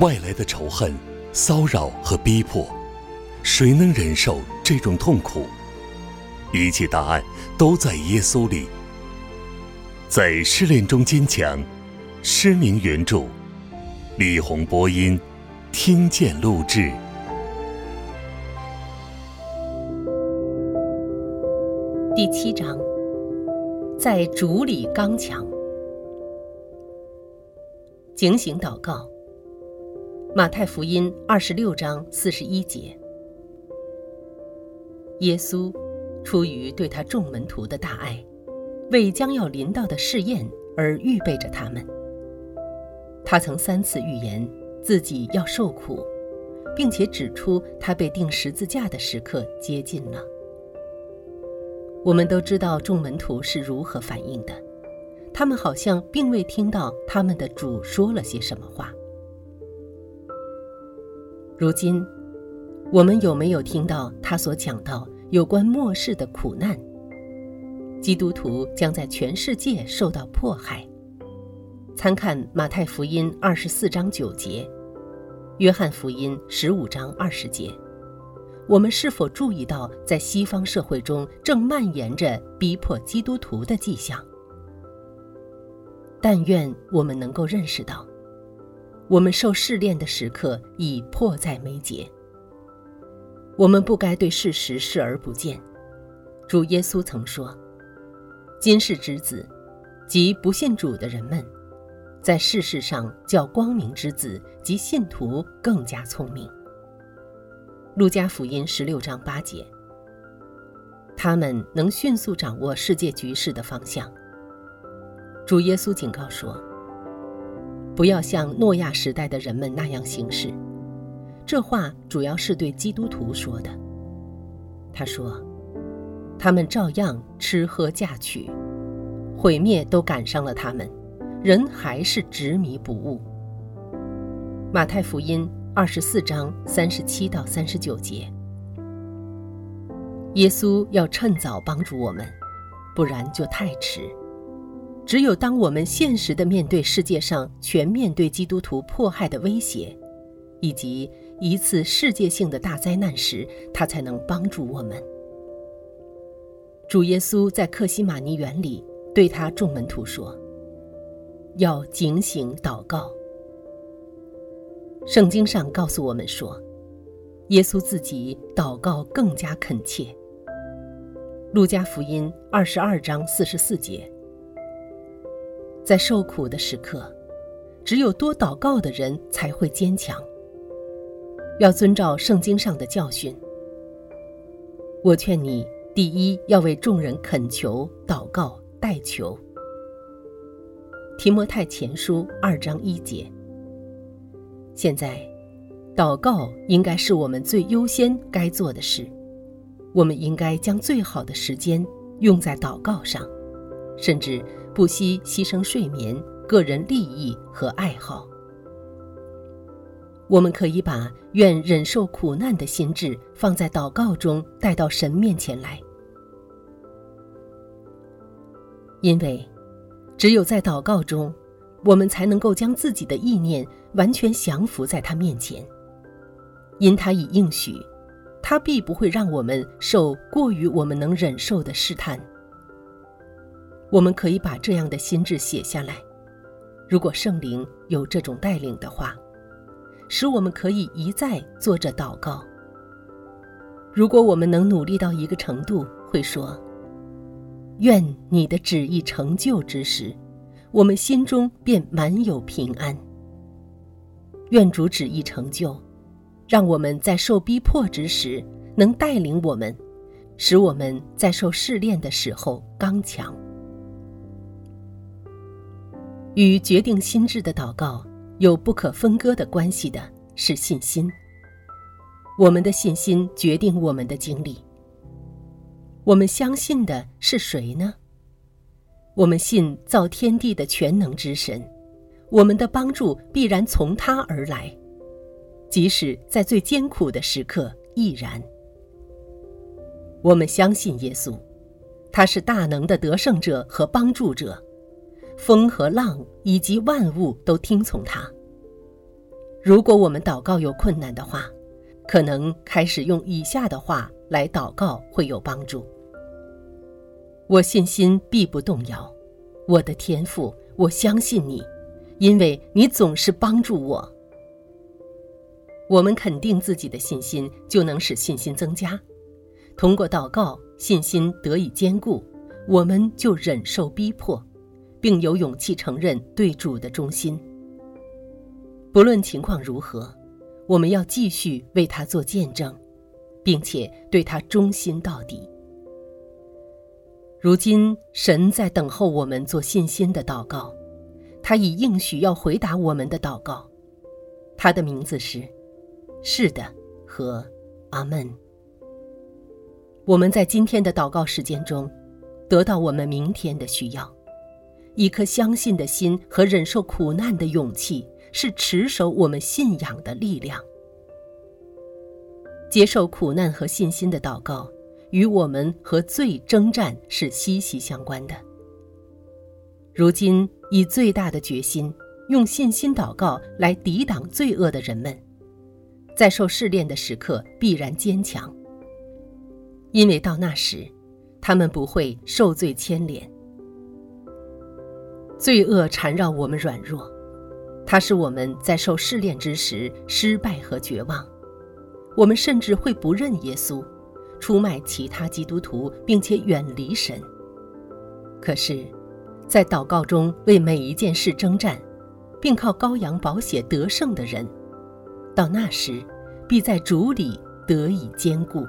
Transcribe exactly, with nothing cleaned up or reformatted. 外来的仇恨、骚扰和逼迫，谁能忍受这种痛苦？一切答案都在耶稣里。在失恋中坚强，施明原著，李红播音，听见录制。第七章，在主里刚强。警醒祷告。马太福音二十六章四十一节。耶稣出于对他众门徒的大爱，为将要临到的试验而预备着他们。他曾三次预言自己要受苦，并且指出他被钉十字架的时刻接近了。我们都知道众门徒是如何反应的，他们好像并未听到他们的主说了些什么话。如今，我们有没有听到他所讲到有关末世的苦难？基督徒将在全世界受到迫害。参看马太福音二十四章九节，约翰福音十五章二十节。我们是否注意到，在西方社会中正蔓延着逼迫基督徒的迹象？但愿我们能够认识到，我们受试炼的时刻已迫在眉睫。我们不该对事实视而不见。主耶稣曾说：“今世之子，即不信主的人们，在世事上较光明之子及信徒更加聪明。”路加福音十六章八节。他们能迅速掌握世界局势的方向。主耶稣警告说：“不要像诺亚时代的人们那样行事。”这话主要是对基督徒说的。他说，他们照样吃喝嫁娶，毁灭都赶上了他们，人还是执迷不悟。马太福音二十四章三十七到三十九节。耶稣要趁早帮助我们，不然就太迟。只有当我们现实地面对世界上全面对基督徒迫害的威胁，以及一次世界性的大灾难时，他才能帮助我们。主耶稣在客西马尼园里对他众门徒说：“要警醒祷告。”圣经上告诉我们说，耶稣自己祷告更加恳切。路加福音二十二章四十四节。在受苦的时刻，只有多祷告的人才会坚强。要遵照圣经上的教训。我劝你，第一，要为众人恳求、祷告、代求。提摩太前书二章一节。现在，祷告应该是我们最优先该做的事。我们应该将最好的时间用在祷告上，甚至不惜牺牲睡眠、个人利益和爱好。我们可以把愿忍受苦难的心志放在祷告中带到神面前来，因为只有在祷告中，我们才能够将自己的意念完全降服在他面前。因他已应许，他必不会让我们受过于我们能忍受的试探。我们可以把这样的心志写下来，如果圣灵有这种带领的话，使我们可以一再做着祷告。如果我们能努力到一个程度，会说：“愿你的旨意成就”之时，我们心中便满有平安。愿主旨意成就，让我们在受逼迫之时能带领我们，使我们在受试炼的时候刚强。与决定心智的祷告有不可分割的关系的是信心。我们的信心决定我们的经历。我们相信的是谁呢？我们信造天地的全能之神，我们的帮助必然从他而来，即使在最艰苦的时刻亦然。我们相信耶稣，他是大能的得胜者和帮助者，风和浪以及万物都听从他。如果我们祷告有困难的话，可能开始用以下的话来祷告会有帮助。我信心必不动摇，我的天父，我相信你，因为你总是帮助我。我们肯定自己的信心，就能使信心增加。通过祷告，信心得以坚固，我们就忍受逼迫，并有勇气承认对主的忠心。不论情况如何，我们要继续为他做见证，并且对他忠心到底。如今，神在等候我们做信心的祷告，他已应许要回答我们的祷告。他的名字是“是的”和“阿们”。我们在今天的祷告时间中，得到我们明天的需要。一颗相信的心和忍受苦难的勇气，是持守我们信仰的力量。接受苦难和信心的祷告，与我们和罪征战是息息相关的。如今，以最大的决心，用信心祷告来抵挡罪恶的人们，在受试炼的时刻必然坚强，因为到那时，他们不会受罪牵连。罪恶缠绕我们软弱，它使我们在受试炼之时失败和绝望。我们甚至会不认耶稣，出卖其他基督徒，并且远离神。可是，在祷告中为每一件事征战，并靠羔羊宝血得胜的人，到那时必在主里得以坚固。